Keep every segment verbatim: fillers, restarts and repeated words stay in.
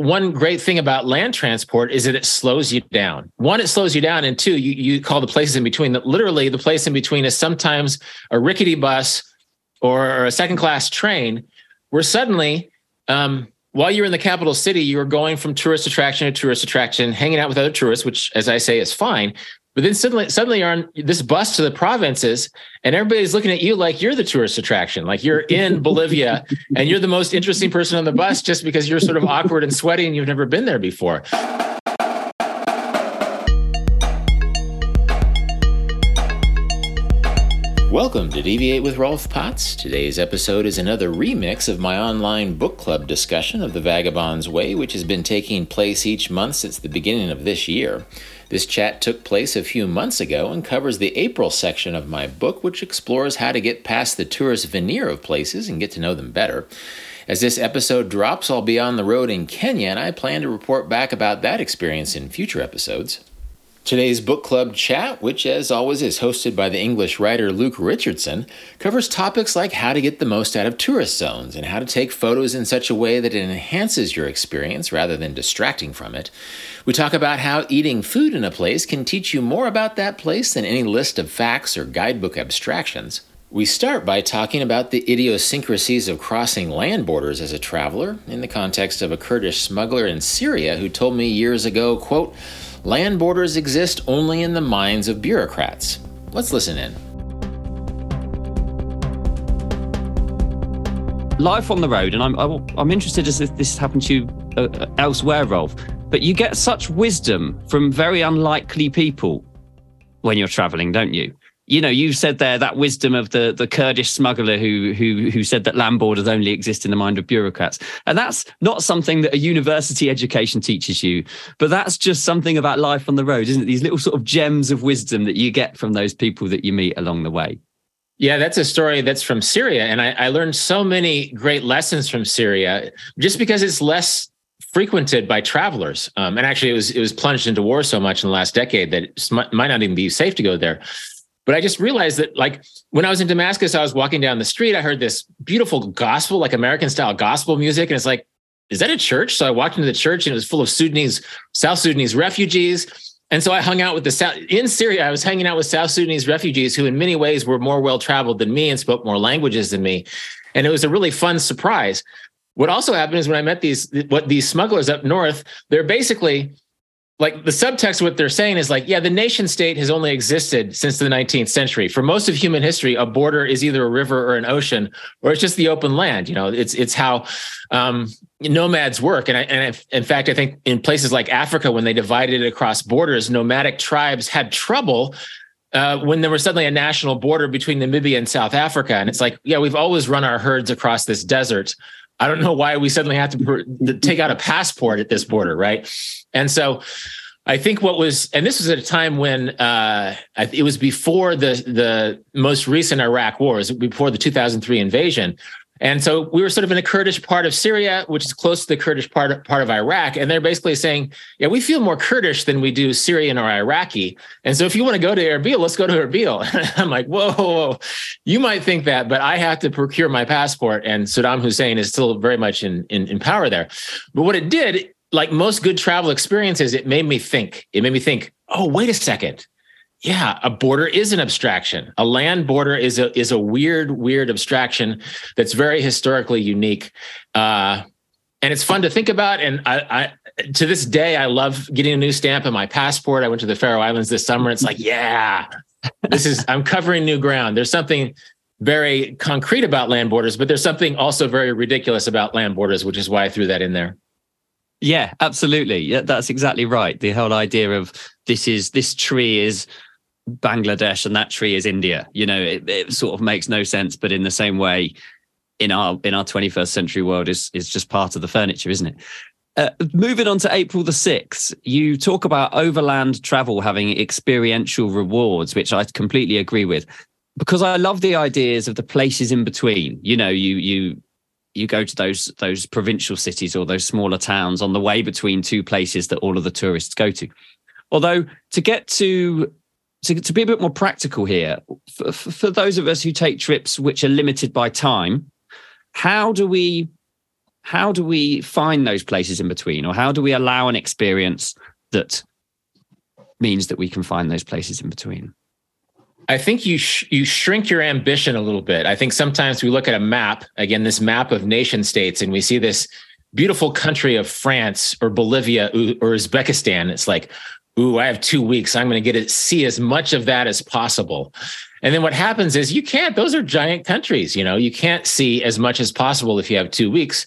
one great thing about land transport is that it slows you down. One, it slows you down. And two, you, you call the places in between. That literally the place in between is sometimes a rickety bus or a second-class train where suddenly, um, while you're in the capital city, you're going from tourist attraction to tourist attraction, hanging out with other tourists, which, as I say, is fine. But then suddenly, suddenly you're on this bus to the provinces and everybody's looking at you like you're the tourist attraction, like you're in Bolivia and you're the most interesting person on the bus just because you're sort of awkward and sweaty and you've never been there before. Welcome to Deviate with Rolf Potts. Today's episode is another remix of my online book club discussion of The Vagabond's Way, which has been taking place each month since the beginning of this year. This chat took place a few months ago and covers the April section of my book, which explores how to get past the tourist veneer of places and get to know them better. As this episode drops, I'll be on the road in Kenya, and I plan to report back about that experience in future episodes. Today's book club chat, which as always is hosted by the English writer Luke Richardson, covers topics like how to get the most out of tourist zones and how to take photos in such a way that it enhances your experience rather than distracting from it. We talk about how eating food in a place can teach you more about that place than any list of facts or guidebook abstractions. We start by talking about the idiosyncrasies of crossing land borders as a traveler in the context of a Kurdish smuggler in Syria who told me years ago, quote, "Land borders exist only in the minds of bureaucrats." Let's listen in. Life on the road, and I'm I'm interested as if this happened to you uh, elsewhere, Rolf, but you get such wisdom from very unlikely people when you're traveling, don't you? You know, you said there that wisdom of the, the Kurdish smuggler who who who said that land borders only exist in the mind of bureaucrats. And that's not something that a university education teaches you, but that's just something about life on the road, isn't it? These little sort of gems of wisdom that you get from those people that you meet along the way. Yeah, that's a story that's from Syria. And I, I learned so many great lessons from Syria just because it's less frequented by travelers. Um, and actually, it was, it was plunged into war so much in the last decade that it might not even be safe to go there. But I just realized that, like, when I was in Damascus, I was walking down the street. I heard this beautiful gospel, like American-style gospel music. And it's like, is that a church? So I walked into the church, and it was full of Sudanese, South Sudanese refugees. And so I hung out with the South. In Syria, I was hanging out with South Sudanese refugees who in many ways were more well-traveled than me and spoke more languages than me. And it was a really fun surprise. What also happened is when I met these, what these smugglers up north, they're basically... like the subtext, what they're saying is like, yeah, the nation state has only existed since the nineteenth century. For most of human history, a border is either a river or an ocean, or it's just the open land. You know, it's it's how um, nomads work. And, I, and I, in fact, I think in places like Africa, when they divided it across borders, nomadic tribes had trouble uh, when there was suddenly a national border between Namibia and South Africa. And it's like, yeah, we've always run our herds across this desert. I don't know why we suddenly have to take out a passport at this border, right? And so I think what was, and this was at a time when uh, it was before the the most recent Iraq war, before the two thousand three invasion. And so we were sort of in a Kurdish part of Syria, which is close to the Kurdish part of, part of Iraq. And they're basically saying, yeah, we feel more Kurdish than we do Syrian or Iraqi. And so if you want to go to Erbil, let's go to Erbil. I'm like, whoa, whoa, whoa, you might think that, but I have to procure my passport. And Saddam Hussein is still very much in, in, in power there. But what it did, like most good travel experiences, it made me think. It made me think, oh, wait a second. Yeah, a border is an abstraction. A land border is a is a weird, weird abstraction that's very historically unique, uh, and it's fun to think about. And I, I, to this day, I love getting a new stamp in my passport. I went to the Faroe Islands this summer. It's like, yeah, this is I'm covering new ground. There's something very concrete about land borders, but there's something also very ridiculous about land borders, which is why I threw that in there. Yeah, absolutely. Yeah, that's exactly right. The whole idea of this is this tree is Bangladesh and that tree is India. You know, it, it sort of makes no sense, but in the same way, in our in our twenty-first century world, is is just part of the furniture, isn't it? Uh, moving on to April the sixth, you talk about overland travel having experiential rewards, which I completely agree with, because I love the ideas of the places in between. You know, you you you go to those those provincial cities or those smaller towns on the way between two places that all of the tourists go to. Although to get to To, to be a bit more practical here, for, for those of us who take trips which are limited by time, how do we how do we find those places in between, or how do we allow an experience that means that we can find those places in between? I think you sh- you shrink your ambition a little bit. I think sometimes we look at a map, again, this map of nation states, and we see this beautiful country of France or Bolivia or Uzbekistan. It's like, ooh, I have two weeks. I'm going to get to see as much of that as possible. And then what happens is you can't, those are giant countries. You know, you can't see as much as possible if you have two weeks.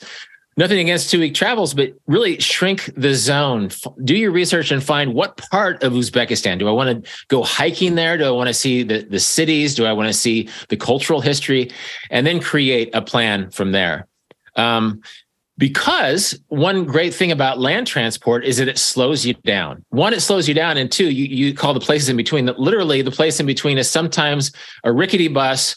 Nothing against two-week travels, but really shrink the zone. Do your research and find what part of Uzbekistan. Do I want to go hiking there? Do I want to see the, the cities? Do I want to see the cultural history? And then create a plan from there. Um, because one great thing about land transport is that it slows you down. One, it slows you down. And two, you, you call the places in between. That literally, the place in between is sometimes a rickety bus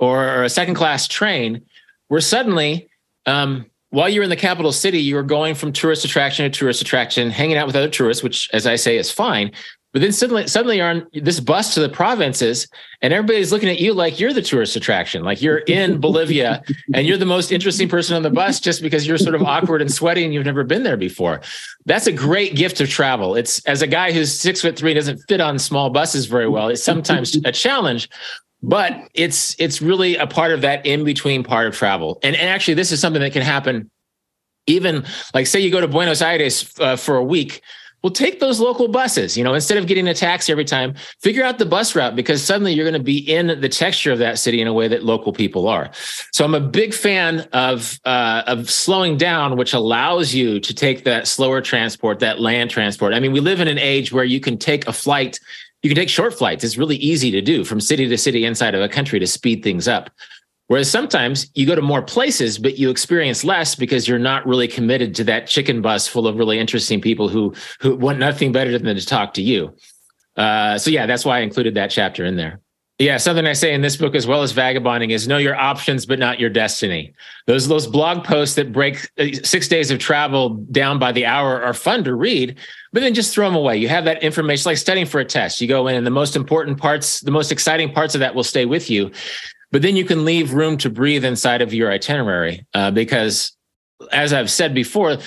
or a second-class train where suddenly... Um, While you're in the capital city, you're going from tourist attraction to tourist attraction, hanging out with other tourists, which, as I say, is fine. But then suddenly, suddenly you're on this bus to the provinces, and everybody's looking at you like you're the tourist attraction, like you're in Bolivia, and you're the most interesting person on the bus just because you're sort of awkward and sweaty and you've never been there before. That's a great gift of travel. It's, as a guy who's six foot three, doesn't fit on small buses very well, it's sometimes a challenge. But it's it's really a part of that in-between part of travel. And, and actually, this is something that can happen even, like, say you go to Buenos Aires uh, for a week. Well, take those local buses, you know, instead of getting a taxi every time, figure out the bus route, because suddenly you're going to be in the texture of that city in a way that local people are. So I'm a big fan of uh, of slowing down, which allows you to take that slower transport, that land transport. I mean, we live in an age where you can take a flight. You can take short flights. It's really easy to do from city to city inside of a country to speed things up. Whereas sometimes you go to more places, but you experience less because you're not really committed to that chicken bus full of really interesting people who, who want nothing better than to talk to you. Uh, so yeah, that's why I included that chapter in there. Yeah, something I say in this book as well as Vagabonding is know your options, but not your destiny. Those those blog posts that break six days of travel down by the hour are fun to read, but then just throw them away. You have that information like studying for a test. You go in and the most important parts, the most exciting parts of that will stay with you, but then you can leave room to breathe inside of your itinerary uh, because, as I've said before,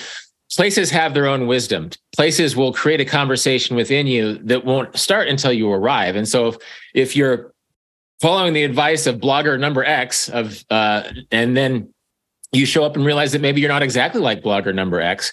places have their own wisdom. Places will create a conversation within you that won't start until you arrive. And so if, if you're following the advice of blogger number X of, uh, and then you show up and realize that maybe you're not exactly like blogger number X,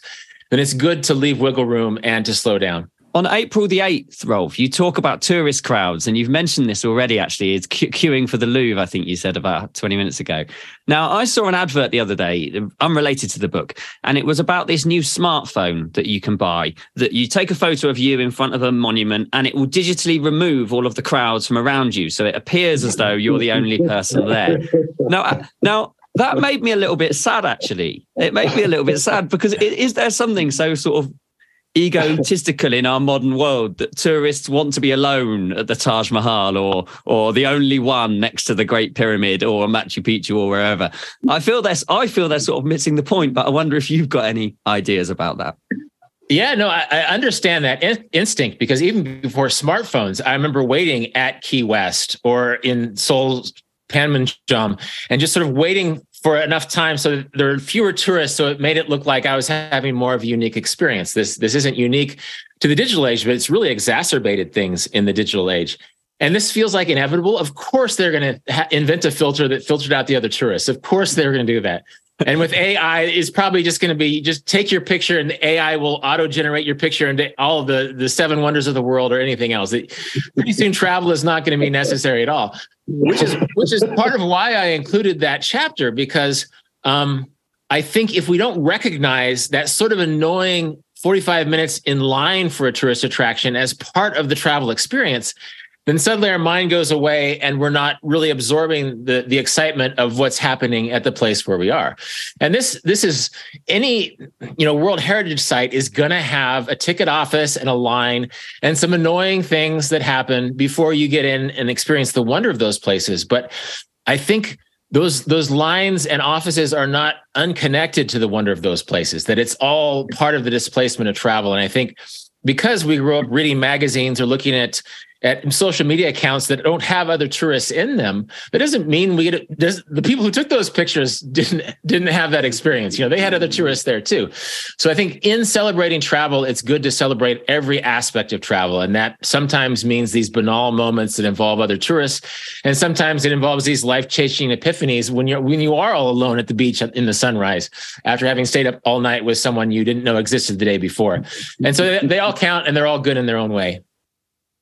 then it's good to leave wiggle room and to slow down. On April the eighth, Rolf, you talk about tourist crowds, and you've mentioned this already, actually. It's que- queuing for the Louvre, I think you said about twenty minutes ago. Now, I saw an advert the other day, unrelated to the book, and it was about this new smartphone that you can buy, that you take a photo of you in front of a monument, and it will digitally remove all of the crowds from around you, so it appears as though you're the only person there. Now, now... that made me a little bit sad, actually. It made me a little bit sad because is there something so sort of egotistical in our modern world that tourists want to be alone at the Taj Mahal or or the only one next to the Great Pyramid or Machu Picchu or wherever? I feel that's I feel they're sort of missing the point, but I wonder if you've got any ideas about that. Yeah, no, I, I understand that in- instinct because even before smartphones, I remember waiting at Key West or in Seoul, Panmunjom, and just sort of waiting for enough time so that there are fewer tourists, so it made it look like I was having more of a unique experience. This this isn't unique to the digital age, but it's really exacerbated things in the digital age. And this feels like inevitable. Of course, they're going to ha- invent a filter that filtered out the other tourists. Of course, they're going to do that. And with A I, it's probably just going to be, just take your picture and the A I will auto-generate your picture into all the, the seven wonders of the world or anything else. It, pretty soon, travel is not going to be necessary at all, which is which is part of why I included that chapter, because um, I think if we don't recognize that sort of annoying forty-five minutes in line for a tourist attraction as part of the travel experience, then suddenly our mind goes away and we're not really absorbing the, the excitement of what's happening at the place where we are. And this this is any, you know, World Heritage Site is going to have a ticket office and a line and some annoying things that happen before you get in and experience the wonder of those places. But I think those those lines and offices are not unconnected to the wonder of those places, that it's all part of the displacement of travel. And I think because we grew up reading magazines or looking at at social media accounts that don't have other tourists in them, that doesn't mean we get it. The people who took those pictures didn't didn't have that experience. You know, they had other tourists there too. So I think in celebrating travel, it's good to celebrate every aspect of travel. And that sometimes means these banal moments that involve other tourists. And sometimes it involves these life-changing epiphanies when you're, when you are all alone at the beach in the sunrise after having stayed up all night with someone you didn't know existed the day before. And so they, they all count, and they're all good in their own way.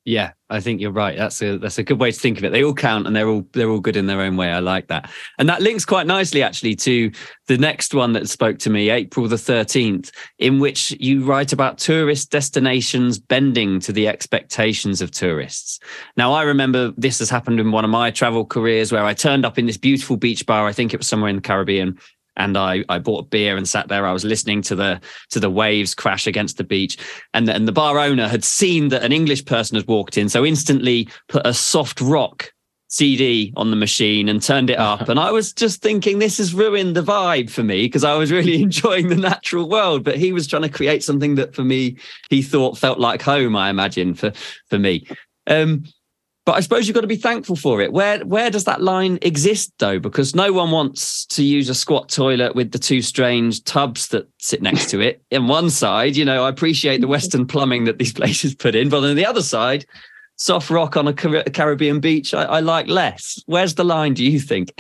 Yeah, I think you're right. That's a that's a good way to think of it. They all count, and they're all they're all good in their own way. I like that. And that links quite nicely, actually, to the next one that spoke to me, April the thirteenth, in which you write about tourist destinations bending to the expectations of tourists. Now, I remember this has happened in one of my travel careers where I turned up in this beautiful beach bar. I think it was somewhere in the Caribbean. And I, I bought a beer and sat there. I was listening to the to the waves crash against the beach. And the, and the bar owner had seen that an English person had walked in, so instantly put a soft rock C D on the machine and turned it up. And I was just thinking, this has ruined the vibe for me, because I was really enjoying the natural world. But he was trying to create something that, for me, he thought felt like home, I imagine, for, for me. Um But I suppose you've got to be thankful for it. Where where does that line exist, though? Because no one wants to use a squat toilet with the two strange tubs that sit next to it. On one side, you know, I appreciate the Western plumbing that these places put in. But on the other side, soft rock on a Caribbean beach, I, I like less. Where's the line, do you think?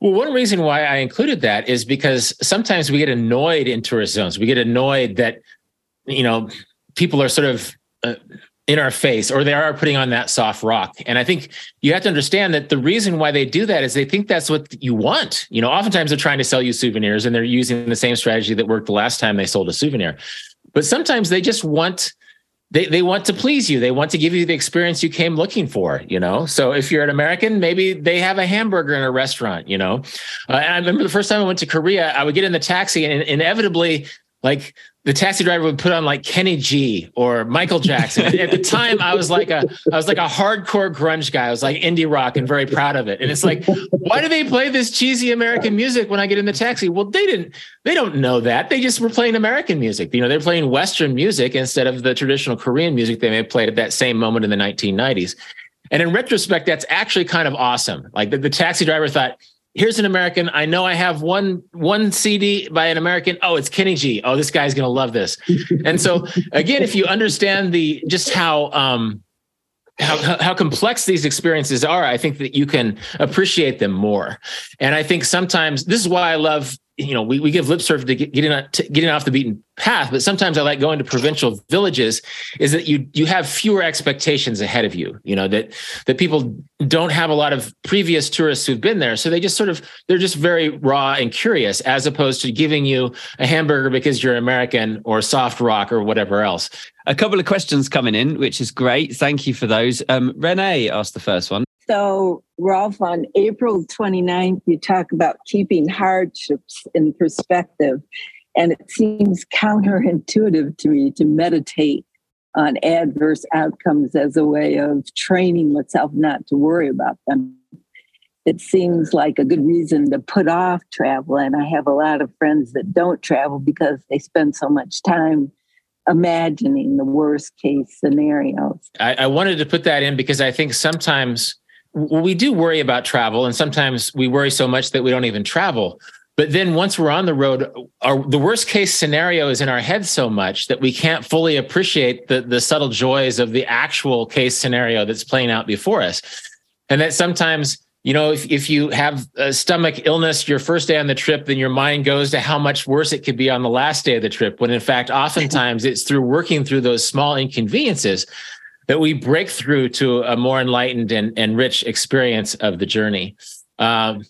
Well, one reason why I included that is because sometimes we get annoyed in tourist zones. We get annoyed that, you know, people are sort of... Uh, in our face, or they are putting on that soft rock. And I think you have to understand that the reason why they do that is they think that's what you want. You know, oftentimes they're trying to sell you souvenirs, and they're using the same strategy that worked the last time they sold a souvenir. But sometimes they just want, they, they want to please you. They want to give you the experience you came looking for, you know? So if you're an American, maybe they have a hamburger in a restaurant, you know? Uh, and I remember the first time I went to Korea, I would get in the taxi, and inevitably, like, the taxi driver would put on like Kenny G or Michael Jackson. At the time, I was like a, I was like a hardcore grunge guy. I was like indie rock and very proud of it. And it's like, why do they play this cheesy American music when I get in the taxi? Well, they didn't, they don't know that. They just were playing American music. You know, they're playing Western music instead of the traditional Korean music they may have played at that same moment in the nineteen nineties. And in retrospect, that's actually kind of awesome. Like the, the taxi driver thought, here's an American. I know I have one one C D by an American. Oh, it's Kenny G. Oh, this guy's going to love this. And so, again, if you understand the just how um, how how complex these experiences are, I think that you can appreciate them more. And I think sometimes this is why I love, you know, we, we give lip service to getting getting off the beaten path, but sometimes I like going to provincial villages. Is that you you have fewer expectations ahead of you. You know that that people don't have a lot of previous tourists who've been there, so they just sort of they're just very raw and curious, as opposed to giving you a hamburger because you're American or soft rock or whatever else. A couple of questions coming in, which is great. Thank you for those. Um, Renee asked the first one. So, Rolf, on April twenty-ninth, you talk about keeping hardships in perspective. And it seems counterintuitive to me to meditate on adverse outcomes as a way of training myself not to worry about them. It seems like a good reason to put off travel. And I have a lot of friends that don't travel because they spend so much time imagining the worst case scenarios. I, I wanted to put that in because I think sometimes we do worry about travel, and sometimes we worry so much that we don't even travel. But then once we're on the road, our, the worst case scenario is in our head so much that we can't fully appreciate the, the subtle joys of the actual case scenario that's playing out before us. And that sometimes, you know, if, if you have a stomach illness your first day on the trip, then your mind goes to how much worse it could be on the last day of the trip, when in fact, oftentimes it's through working through those small inconveniences that we break through to a more enlightened and, and rich experience of the journey. Um,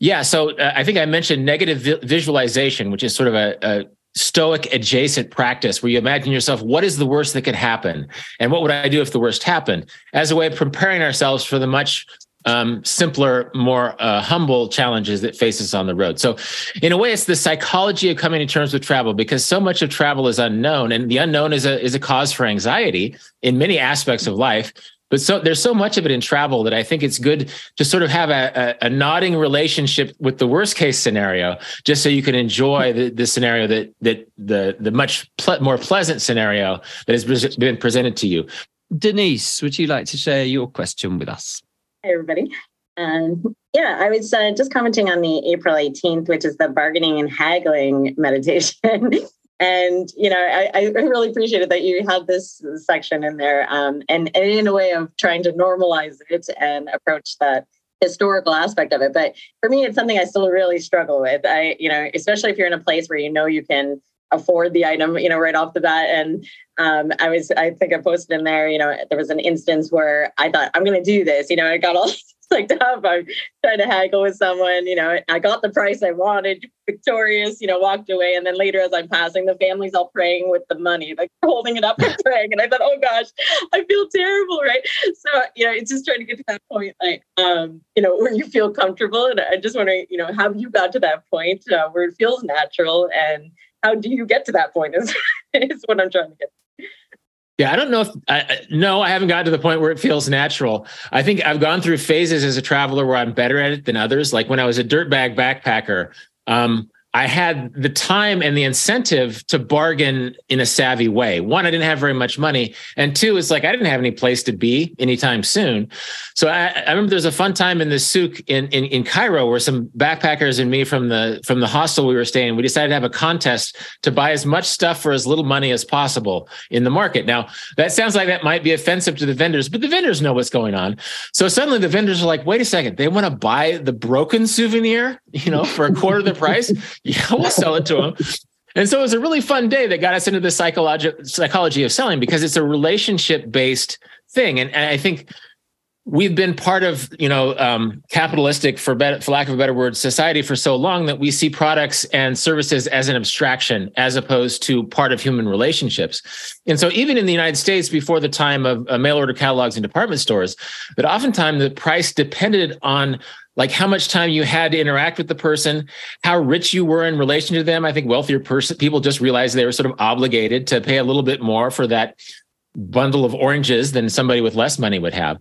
Yeah, so uh, I think I mentioned negative vi- visualization, which is sort of a, a stoic adjacent practice where you imagine yourself, what is the worst that could happen? And what would I do if the worst happened? As a way of preparing ourselves for the much um, simpler, more uh, humble challenges that face us on the road. So in a way, it's the psychology of coming to terms with travel, because so much of travel is unknown, and the unknown is a is a cause for anxiety in many aspects of life. But so there's so much of it in travel that I think it's good to sort of have a, a, a nodding relationship with the worst case scenario, just so you can enjoy the, the scenario that that the the much ple- more pleasant scenario that has been presented to you. Denise, would you like to share your question with us? Hey, everybody. Um, yeah, I was uh, just commenting on the April eighteenth, which is the bargaining and haggling meditation. And, you know, I, I really appreciated that you had this section in there um, and, and in a way of trying to normalize it and approach that historical aspect of it. But for me, it's something I still really struggle with. I, you know, especially if you're in a place where, you know, you can afford the item, you know, right off the bat. And um, I was, I think I posted in there, you know, there was an instance where I thought, I'm going to do this. You know, I got all psyched up. I'm trying to haggle with someone, you know, I got the price I wanted, victorious, you know, walked away. And then later as I'm passing, the family's all praying with the money, like holding it up and praying. And I thought, oh gosh, I feel terrible, right? So, you know, it's just trying to get to that point, like, um, you know, where you feel comfortable. And I'm just wondering, you know, have you got to that point uh, where it feels natural, and how do you get to that point is, is what I'm trying to get to. Yeah, I don't know if, I, no, I haven't gotten to the point where it feels natural. I think I've gone through phases as a traveler where I'm better at it than others. Like when I was a dirtbag backpacker, um, I had the time and the incentive to bargain in a savvy way. One, I didn't have very much money. And two, it's like, I didn't have any place to be anytime soon. So I, I remember there's a fun time in the souk in, in, in Cairo where some backpackers and me from the, from the hostel we were staying, we decided to have a contest to buy as much stuff for as little money as possible in the market. Now that sounds like that might be offensive to the vendors, but the vendors know what's going on. So suddenly the vendors are like, wait a second, they want to buy the broken souvenir, you know, for a quarter of the price. Yeah, we'll sell it to them. And so it was a really fun day that got us into the psychologi- psychology of selling, because it's a relationship-based thing. And, and I think we've been part of, you know, um, capitalistic, for, better, for lack of a better word, society for so long that we see products and services as an abstraction as opposed to part of human relationships. And so even in the United States, before the time of uh, mail-order catalogs and department stores, that oftentimes the price depended on like how much time you had to interact with the person, how rich you were in relation to them. I think wealthier person, people just realized they were sort of obligated to pay a little bit more for that bundle of oranges than somebody with less money would have.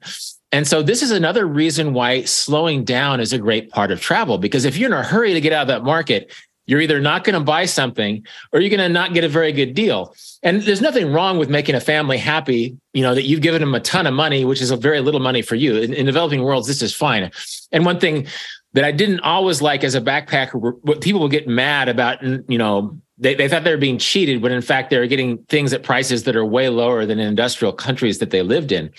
And so this is another reason why slowing down is a great part of travel, because if you're in a hurry to get out of that market, you're either not going to buy something or you're going to not get a very good deal. And there's nothing wrong with making a family happy, you know, that you've given them a ton of money, which is a very little money for you. In, in developing worlds, this is fine. And one thing that I didn't always like as a backpacker, people would get mad about, you know, they, they thought they were being cheated, when in fact they were getting things at prices that are way lower than in industrial countries that they lived in.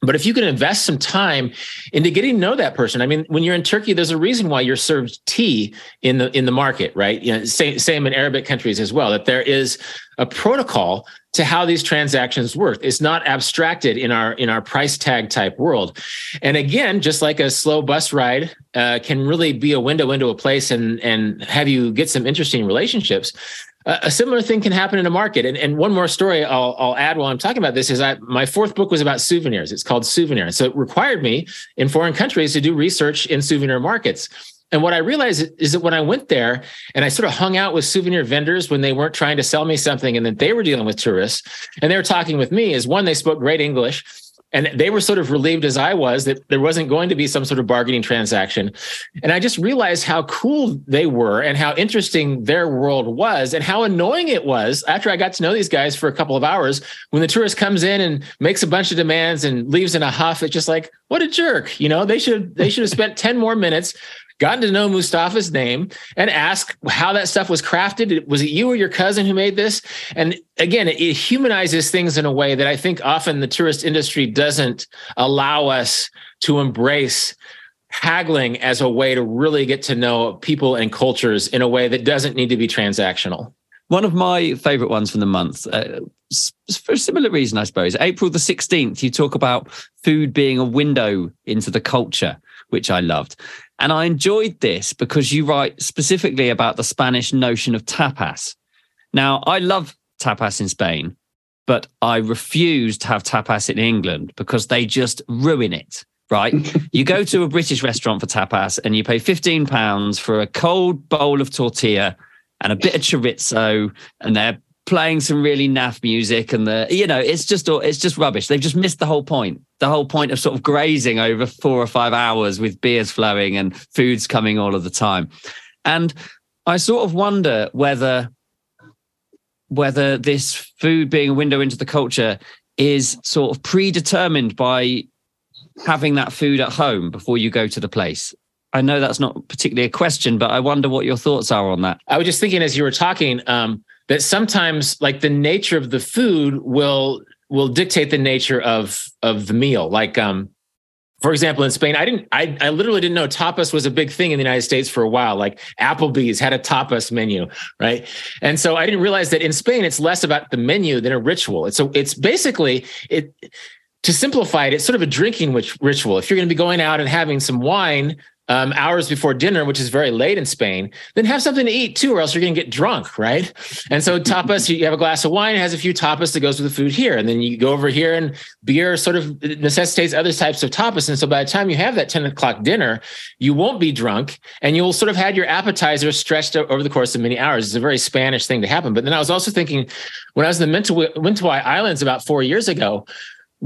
But if you can invest some time into getting to know that person, I mean, when you're in Turkey, there's a reason why you're served tea in the in the market, right? You know, same, same in Arabic countries as well, that there is a protocol to how these transactions work. It's not abstracted in our in our price tag type world. And again, just like a slow bus ride uh, can really be a window into a place and and have you get some interesting relationships, a similar thing can happen in a market. And, and one more story I'll, I'll add while I'm talking about this is I, my fourth book was about souvenirs. It's called Souvenir. So it required me in foreign countries to do research in souvenir markets. And what I realized is that when I went there and I sort of hung out with souvenir vendors when they weren't trying to sell me something and that they were dealing with tourists and they were talking with me, is one, they spoke great English. And they were sort of relieved as I was that there wasn't going to be some sort of bargaining transaction. And I just realized how cool they were and how interesting their world was and how annoying it was after I got to know these guys for a couple of hours when the tourist comes in and makes a bunch of demands and leaves in a huff. It's just like, what a jerk. You know, they should they should have spent ten more minutes, gotten to know Mustafa's name and ask how that stuff was crafted. Was it you or your cousin who made this? And again, it humanizes things in a way that I think often the tourist industry doesn't allow us to embrace haggling as a way to really get to know people and cultures in a way that doesn't need to be transactional. One of my favorite ones from the month, uh, for a similar reason, I suppose, April the sixteenth, you talk about food being a window into the culture, which I loved. And I enjoyed this because you write specifically about the Spanish notion of tapas. Now, I love tapas in Spain, but I refuse to have tapas in England because they just ruin it, right? You go to a British restaurant for tapas and you pay fifteen pounds for a cold bowl of tortilla and a bit of chorizo, and they're playing some really naff music, and the you know it's just it's just rubbish. They've just missed the whole point the whole point of sort of grazing over four or five hours with beers flowing and foods coming all of the time. And I sort of wonder whether whether this food being a window into the culture is sort of predetermined by having that food at home before you go to the place? I know that's not particularly a question, but I wonder what your thoughts are on that. I was just thinking as you were talking um, that sometimes like the nature of the food will will dictate the nature of of the meal. Like, um, for example, in Spain, I didn't, I, I literally didn't know tapas was a big thing in the United States for a while. Like Applebee's had a tapas menu, right? And so I didn't realize that in Spain, it's less about the menu than a ritual. It's a, it's basically, it to simplify it, it's sort of a drinking ritual. If you're going to be going out and having some wine Um, hours before dinner, which is very late in Spain, then have something to eat too, or else you're going to get drunk, right? And so tapas, you have a glass of wine, it has a few tapas that goes with the food here. And then you go over here and beer sort of necessitates other types of tapas. And so by the time you have that ten o'clock dinner, you won't be drunk and you'll sort of had your appetizer stretched over the course of many hours. It's a very Spanish thing to happen. But then I was also thinking when I was in the Mentawai Islands about four years ago,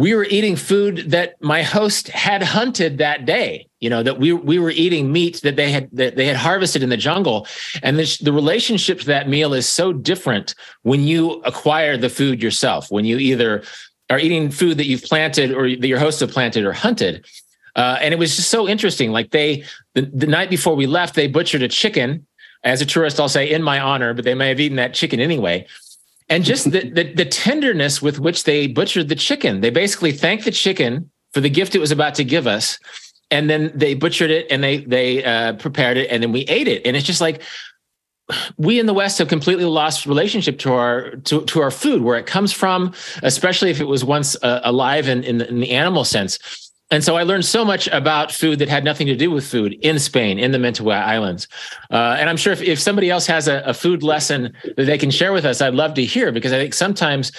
we were eating food that my host had hunted that day. You know, that we we were eating meat that they had that they had harvested in the jungle. And the, the relationship to that meal is so different when you acquire the food yourself, when you either are eating food that you've planted or that your hosts have planted or hunted. Uh, and it was just so interesting. Like they, the, the night before we left, they butchered a chicken. As a tourist, I'll say in my honor, but they may have eaten that chicken anyway. And just the, the, the tenderness with which they butchered the chicken. They basically thanked the chicken for the gift it was about to give us. And then they butchered it and they they uh, prepared it and then we ate it. And it's just like, we in the West have completely lost relationship to our to, to our food, where it comes from, especially if it was once uh, alive in, in, the, in the animal sense. And so I learned so much about food that had nothing to do with food in Spain, in the Mentawai Islands. Uh, and I'm sure if, if somebody else has a, a food lesson that they can share with us, I'd love to hear, because I think sometimes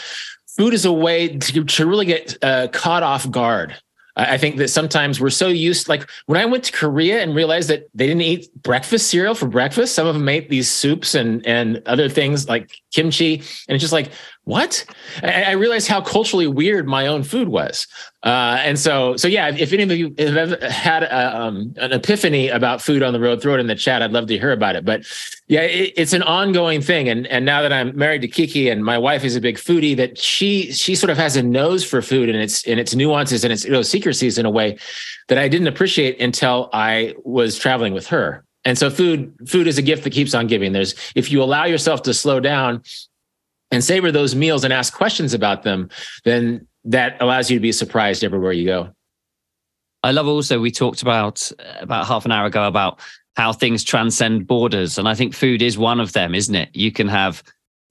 food is a way to, to really get uh, caught off guard. I think that sometimes we're so used, like when I went to Korea and realized that they didn't eat breakfast cereal for breakfast, some of them ate these soups and, and other things like kimchi. And it's just like, what? I, I realized how culturally weird my own food was. Uh, and so, so yeah, if any of you have ever had a, um, an epiphany about food on the road, throw it in the chat. I'd love to hear about it. But yeah, it, it's an ongoing thing. And and now that I'm married to Kiki and my wife is a big foodie, that she she sort of has a nose for food and its and its nuances and its idiosyncrasies in a way that I didn't appreciate until I was traveling with her. And so food food is a gift that keeps on giving. There's if you allow yourself to slow down and savor those meals and ask questions about them, then that allows you to be surprised everywhere you go. I love also, we talked about about half an hour ago about how things transcend borders. And I think food is one of them, isn't it? You can have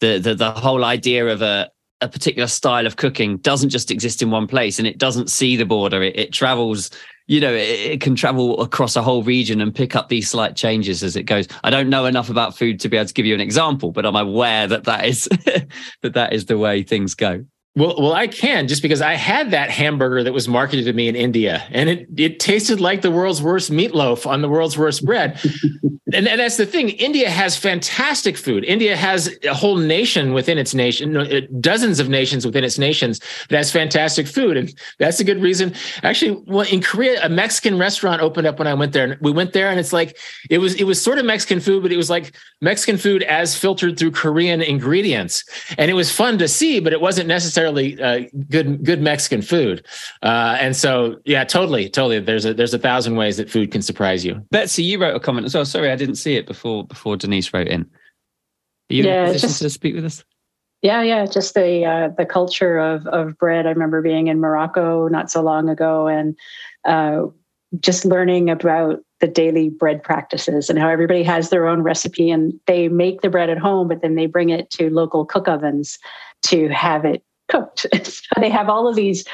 the the, the whole idea of a, a particular style of cooking doesn't just exist in one place and it doesn't see the border. It, it travels, you know, it, it can travel across a whole region and pick up these slight changes as it goes. I don't know enough about food to be able to give you an example, but I'm aware that that is that that is the way things go. Well, well, I can, just because I had that hamburger that was marketed to me in India, and it it tasted like the world's worst meatloaf on the world's worst bread. and, and that's the thing. India has fantastic food. India has a whole nation within its nation, dozens of nations within its nations that has fantastic food. And that's a good reason. Actually, well, in Korea, a Mexican restaurant opened up when I went there, and we went there and it's like, it was, it was sort of Mexican food, but it was like Mexican food as filtered through Korean ingredients. And it was fun to see, but it wasn't necessarily Uh, good, good Mexican food, uh, and so yeah, totally, totally. There's a there's a thousand ways that food can surprise you. Betsy, you wrote a comment as well. Sorry, I didn't see it before before Denise wrote in. Are you yeah, in a position just, to speak with us? Yeah, yeah. Just the uh, the culture of of bread. I remember being in Morocco not so long ago, and uh, just learning about the daily bread practices and how everybody has their own recipe and they make the bread at home, but then they bring it to local cook ovens to have it cooked. So they have all of these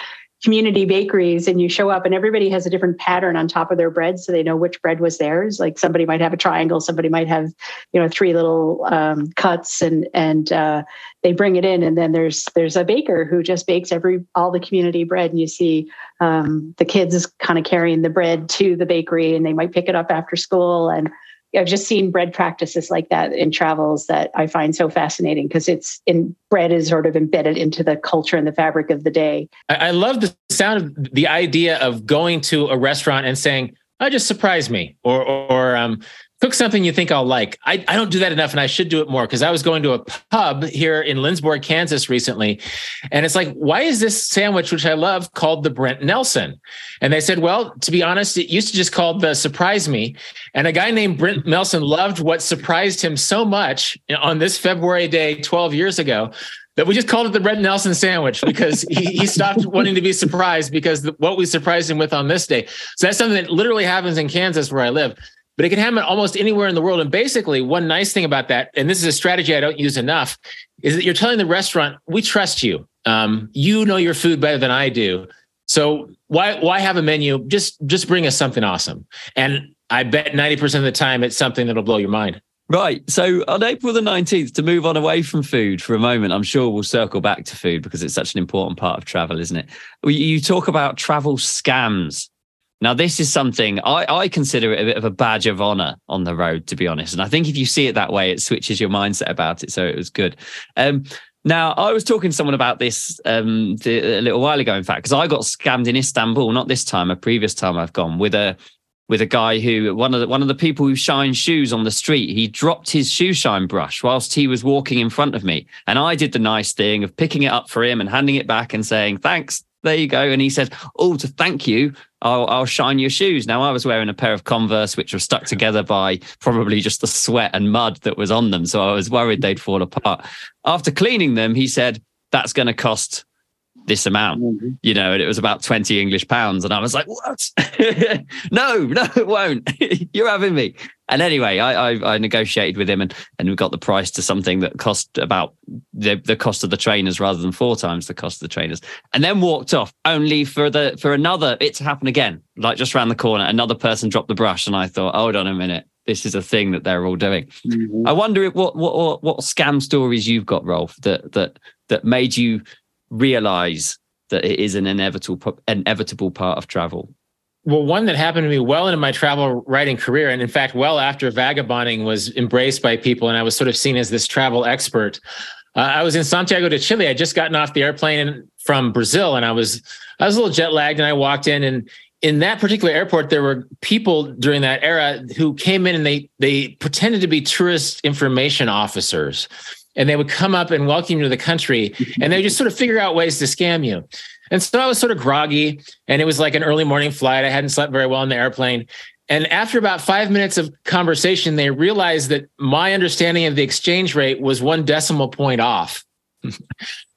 community bakeries and you show up and everybody has a different pattern on top of their bread. So they know which bread was theirs. Like somebody might have a triangle, somebody might have, you know, three little um, cuts and, and uh, they bring it in. And then there's, there's a baker who just bakes every, all the community bread. And you see um, the kids kind of carrying the bread to the bakery and they might pick it up after school. And I've just seen bread practices like that in travels that I find so fascinating because it's in bread is sort of embedded into the culture and the fabric of the day. I love the sound of the idea of going to a restaurant and saying, "Oh, just surprise me," or or um, cook something you think I'll like. I, I don't do that enough, and I should do it more, because I was going to a pub here in Lindsborg, Kansas recently. And it's like, why is this sandwich, which I love, called the Brent Nelson? And they said, well, to be honest, it used to just called the Surprise Me. And a guy named Brent Nelson loved what surprised him so much on this February day twelve years ago that we just called it the Brent Nelson sandwich, because he, he stopped wanting to be surprised because the, what we surprised him with on this day. So that's something that literally happens in Kansas where I live. But it can happen almost anywhere in the world. And basically, one nice thing about that, and this is a strategy I don't use enough, is that you're telling the restaurant, we trust you. Um, you know your food better than I do. So why why have a menu? Just just bring us something awesome. And I bet ninety percent of the time it's something that'll blow your mind. Right. So on April the nineteenth, to move on away from food for a moment, I'm sure we'll circle back to food because it's such an important part of travel, isn't it? You talk about travel scams. Now, this is something I, I consider it a bit of a badge of honor on the road, to be honest. And I think if you see it that way, it switches your mindset about it. So it was good. Um, now, I was talking to someone about this um, the, a little while ago, in fact, because I got scammed in Istanbul, not this time, a previous time I've gone, with a with a guy who, one of the, one of the people who shines shoes on the street, he dropped his shoe shine brush whilst he was walking in front of me. And I did the nice thing of picking it up for him and handing it back and saying, thanks. There you go. And he said, oh, to thank you, I'll, I'll shine your shoes. Now, I was wearing a pair of Converse, which were stuck together by probably just the sweat and mud that was on them. So I was worried they'd fall apart. After cleaning them, he said, that's going to cost this amount, you know, and it was about twenty English pounds. And I was like, what? no, no, it won't. You're having me. And anyway, I, I I negotiated with him and and we got the price to something that cost about the, the cost of the trainers rather than four times the cost of the trainers, and then walked off only for the for another, it's happened again, like just around the corner, another person dropped the brush. And I thought, hold on a minute, this is a thing that they're all doing. Mm-hmm. I wonder if what, what, what, what scam stories you've got, Rolf, that, that, that made you realize that it is an inevitable inevitable part of travel. Well, one that happened to me well into my travel writing career, and in fact, well after Vagabonding was embraced by people and I was sort of seen as this travel expert. Uh, I was in Santiago de Chile. I'd just gotten off the airplane from Brazil, and I was I was a little jet lagged, and I walked in, and in that particular airport, there were people during that era who came in and they they pretended to be tourist information officers. And they would come up and welcome you to the country, and they just sort of figure out ways to scam you. And so I was sort of groggy, and it was like an early morning flight. I hadn't slept very well on the airplane. And after about five minutes of conversation, they realized that my understanding of the exchange rate was one decimal point off.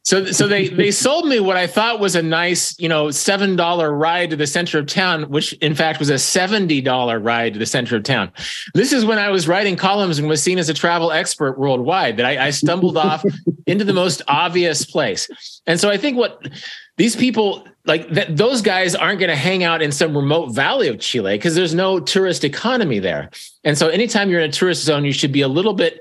So, so they they sold me what I thought was a nice, you know, seven dollar ride to the center of town, which in fact was a seventy dollar ride to the center of town. This is when I was writing columns and was seen as a travel expert worldwide, that I, I stumbled off into the most obvious place. And so I think what these people, like that, those guys aren't going to hang out in some remote valley of Chile because there's no tourist economy there. And so anytime you're in a tourist zone, you should be a little bit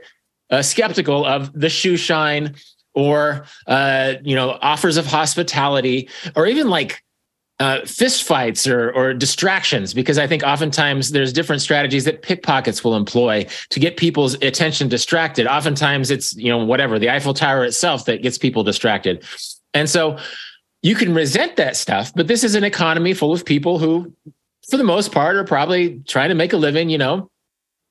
uh, skeptical of the shoe shine, or, uh, you know, offers of hospitality, or even like uh, fist fights or, or distractions, because I think oftentimes there's different strategies that pickpockets will employ to get people's attention distracted. Oftentimes it's, you know, whatever, the Eiffel Tower itself that gets people distracted. And so you can resent that stuff, but this is an economy full of people who, for the most part, are probably trying to make a living, you know,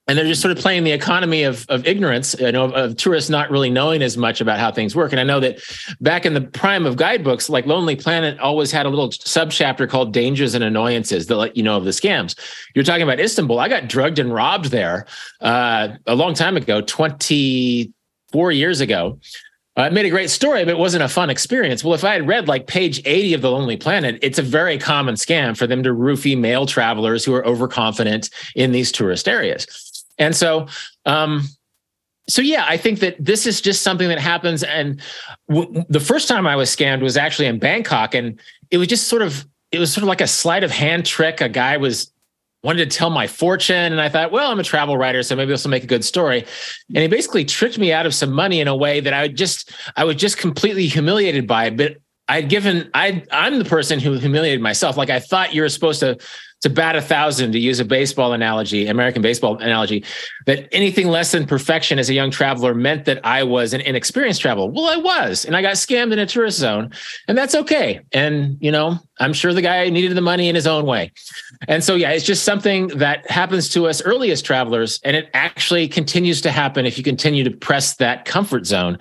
and they're just sort of playing the economy of, of ignorance, you know, of, of tourists not really knowing as much about how things work. And I know that back in the prime of guidebooks, like Lonely Planet always had a little subchapter called Dangers and Annoyances that let you know of the scams. You're talking about Istanbul. I got drugged and robbed there uh, a long time ago, twenty-four years ago. Uh, it made a great story, but it wasn't a fun experience. Well, if I had read like page eighty of The Lonely Planet, it's a very common scam for them to roofie male travelers who are overconfident in these tourist areas. And so, um, so yeah, I think that this is just something that happens. And w- the first time I was scammed was actually in Bangkok, and it was just sort of, it was sort of like a sleight of hand trick. A guy was wanted to tell my fortune, and I thought, well, I'm a travel writer, so maybe this will make a good story. And he basically tricked me out of some money in a way that I would just, I was just completely humiliated by. But I'd given, I, I'm the person who humiliated myself. Like I thought you were supposed to to bat a thousand, to use a baseball analogy, American baseball analogy, that anything less than perfection as a young traveler meant that I was an inexperienced traveler. Well, I was, and I got scammed in a tourist zone, and that's okay. And, you know, I'm sure the guy needed the money in his own way. And so, yeah, it's just something that happens to us early as travelers, and it actually continues to happen if you continue to press that comfort zone.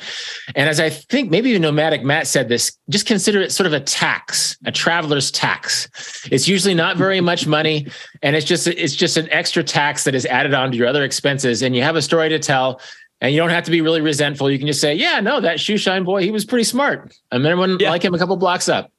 And as I think maybe Nomadic Matt said this, just consider it sort of a tax, a traveler's tax. It's usually not very much money, and it's just it's just an extra tax that is added on to your other expenses, and you have a story to tell. And you don't have to be really resentful. You can just say, yeah, no, that shoe shine boy, he was pretty smart. I remember one yeah. like him a couple blocks up.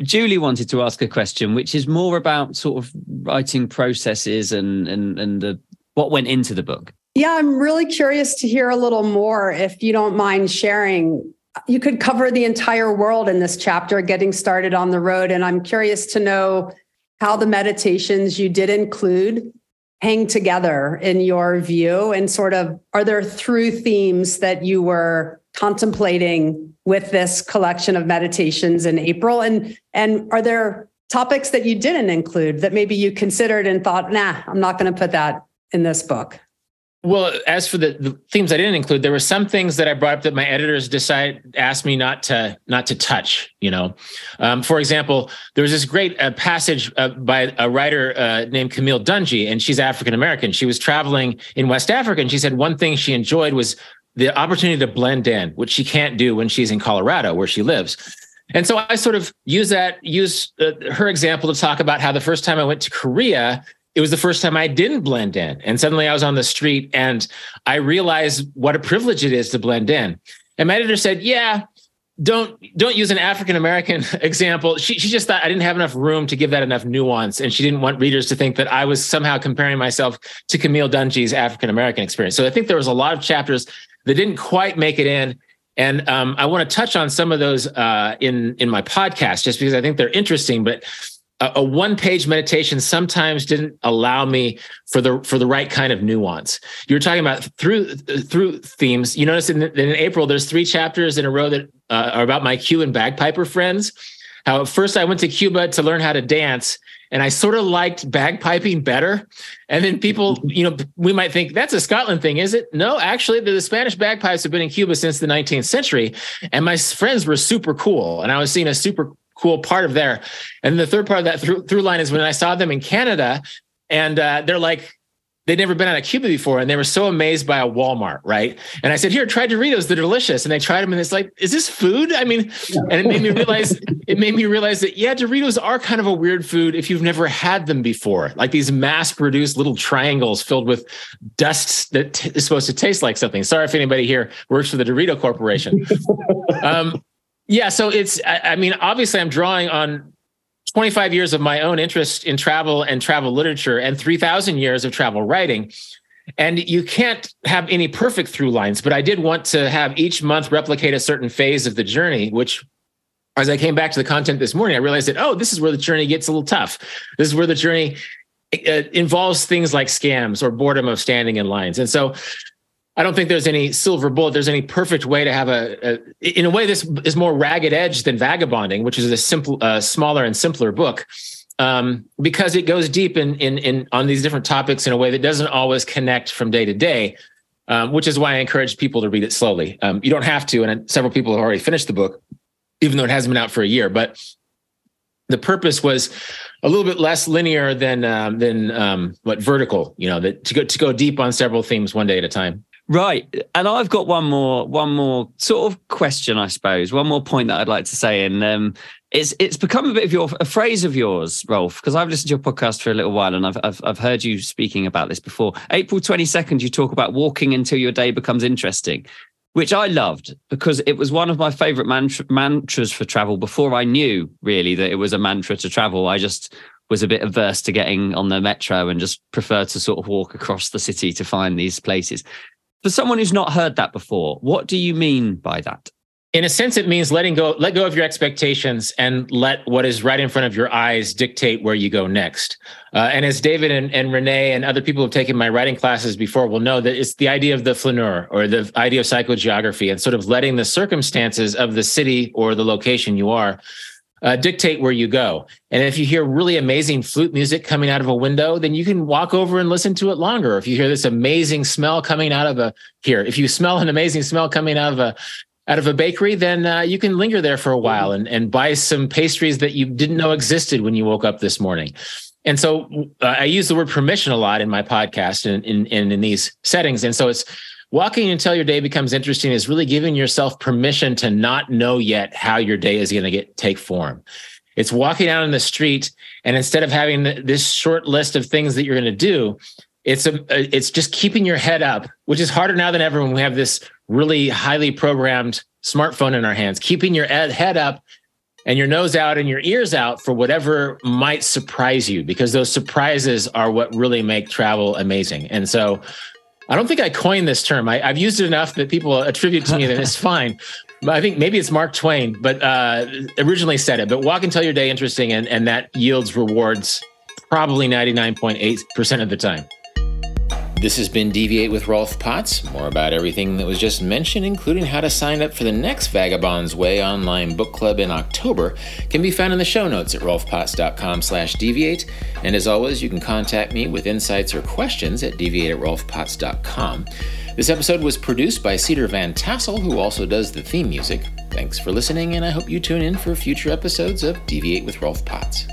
Julie wanted to ask a question, which is more about sort of writing processes and and and the what went into the book. Yeah, I'm really curious to hear a little more, if you don't mind sharing. You could cover the entire world in this chapter, Getting Started on the Road. And I'm curious to know how the meditations you did include hang together in your view, and sort of, are there through themes that you were contemplating with this collection of meditations in April? And, and are there topics that you didn't include that maybe you considered and thought, nah, I'm not going to put that in this book? Well, as for the, the themes I didn't include, there were some things that I brought up that my editors decided asked me not to not to touch. You know, um, for example, there was this great uh, passage uh, by a writer uh, named Camille Dungy, and she's African American. She was traveling in West Africa, and she said one thing she enjoyed was the opportunity to blend in, which she can't do when she's in Colorado, where she lives. And so I sort of use that use uh, her example to talk about how the first time I went to Korea, it was the first time I didn't blend in. And suddenly I was on the street and I realized what a privilege it is to blend in. And my editor said, yeah, don't, don't use an African-American example. She she just thought I didn't have enough room to give that enough nuance. And she didn't want readers to think that I was somehow comparing myself to Camille Dungy's African-American experience. So I think there was a lot of chapters that didn't quite make it in. And um, I want to touch on some of those uh, in, in my podcast, just because I think they're interesting, but a one-page meditation sometimes didn't allow me for the for the right kind of nuance. You were talking about through through themes. You notice in, in April, there's three chapters in a row that uh, are about my Cuban bagpiper friends. How at first I went to Cuba to learn how to dance, and I sort of liked bagpiping better. And then people, you know, we might think that's a Scotland thing, is it? No, actually, the, the Spanish bagpipes have been in Cuba since the nineteenth century, and my friends were super cool, and I was seeing a super cool part of there. And the third part of that through, through line is when I saw them in Canada, and uh, they're like, they'd never been out of Cuba before, and they were so amazed by a Walmart, right? And I said, here, try Doritos, they're delicious. And they tried them, and it's like, is this food? I mean, and it made me realize, it made me realize that, yeah, Doritos are kind of a weird food if you've never had them before, like these mass-produced little triangles filled with dust that t- is supposed to taste like something. Sorry if anybody here works for the Dorito Corporation. Um, Yeah, so it's, I mean, obviously I'm drawing on twenty-five years of my own interest in travel and travel literature and three thousand years of travel writing. And you can't have any perfect through lines, but I did want to have each month replicate a certain phase of the journey, which as I came back to the content this morning, I realized that, oh, this is where the journey gets a little tough. This is where the journey uh, involves things like scams or boredom of standing in lines. And so I don't think there's any silver bullet. There's any perfect way to have a, a, in a way, this is more ragged edge than Vagabonding, which is a simple, uh, smaller and simpler book, um, because it goes deep in, in, in, on these different topics in a way that doesn't always connect from day to day, um, which is why I encourage people to read it slowly. Um, you don't have to, and several people have already finished the book, even though it hasn't been out for a year, but the purpose was a little bit less linear than, um, than, um, what vertical, you know, that to go, to go deep on several themes one day at a time. Right. And I've got one more, one more sort of question, I suppose, one more point that I'd like to say. And um, it's it's become a bit of your a phrase of yours, Rolf, because I've listened to your podcast for a little while and I've I've, I've heard you speaking about this before. April twenty-second, you talk about walking until your day becomes interesting, which I loved because it was one of my favorite mantra, mantras for travel before I knew really that it was a mantra to travel. I just was a bit averse to getting on the metro and just preferred to sort of walk across the city to find these places. For someone who's not heard that before, what do you mean by that? In a sense, it means letting go, let go of your expectations and let what is right in front of your eyes dictate where you go next. Uh, and as David and, and Renee and other people who have taken my writing classes before will know, that it's the idea of the flaneur or the idea of psychogeography and sort of letting the circumstances of the city or the location you are uh, dictate where you go. And if you hear really amazing flute music coming out of a window, then you can walk over and listen to it longer. If you hear this amazing smell coming out of a here, if you smell an amazing smell coming out of a out of a bakery, then uh, you can linger there for a while and, and buy some pastries that you didn't know existed when you woke up this morning. And so uh, I use the word permission a lot in my podcast and in, in, in these settings. And so it's walking until your day becomes interesting is really giving yourself permission to not know yet how your day is going to get take form. It's walking out in the street, and instead of having this short list of things that you're going to do, it's a, it's just keeping your head up, which is harder now than ever when we have this really highly programmed smartphone in our hands, keeping your head up and your nose out and your ears out for whatever might surprise you, because those surprises are what really make travel amazing. And so I don't think I coined this term. I, I've used it enough that people attribute to me that it's fine. But I think maybe it's Mark Twain, but uh, originally said it. But walk until your day interesting, and, and that yields rewards probably ninety-nine point eight percent of the time. This has been Deviate with Rolf Potts. More about everything that was just mentioned, including how to sign up for the next Vagabond's Way online book club in October, can be found in the show notes at rolfpotts.com slash deviate. And as always, you can contact me with insights or questions at deviate at rolfpotts.com. This episode was produced by Cedar Van Tassel, who also does the theme music. Thanks for listening, and I hope you tune in for future episodes of Deviate with Rolf Potts.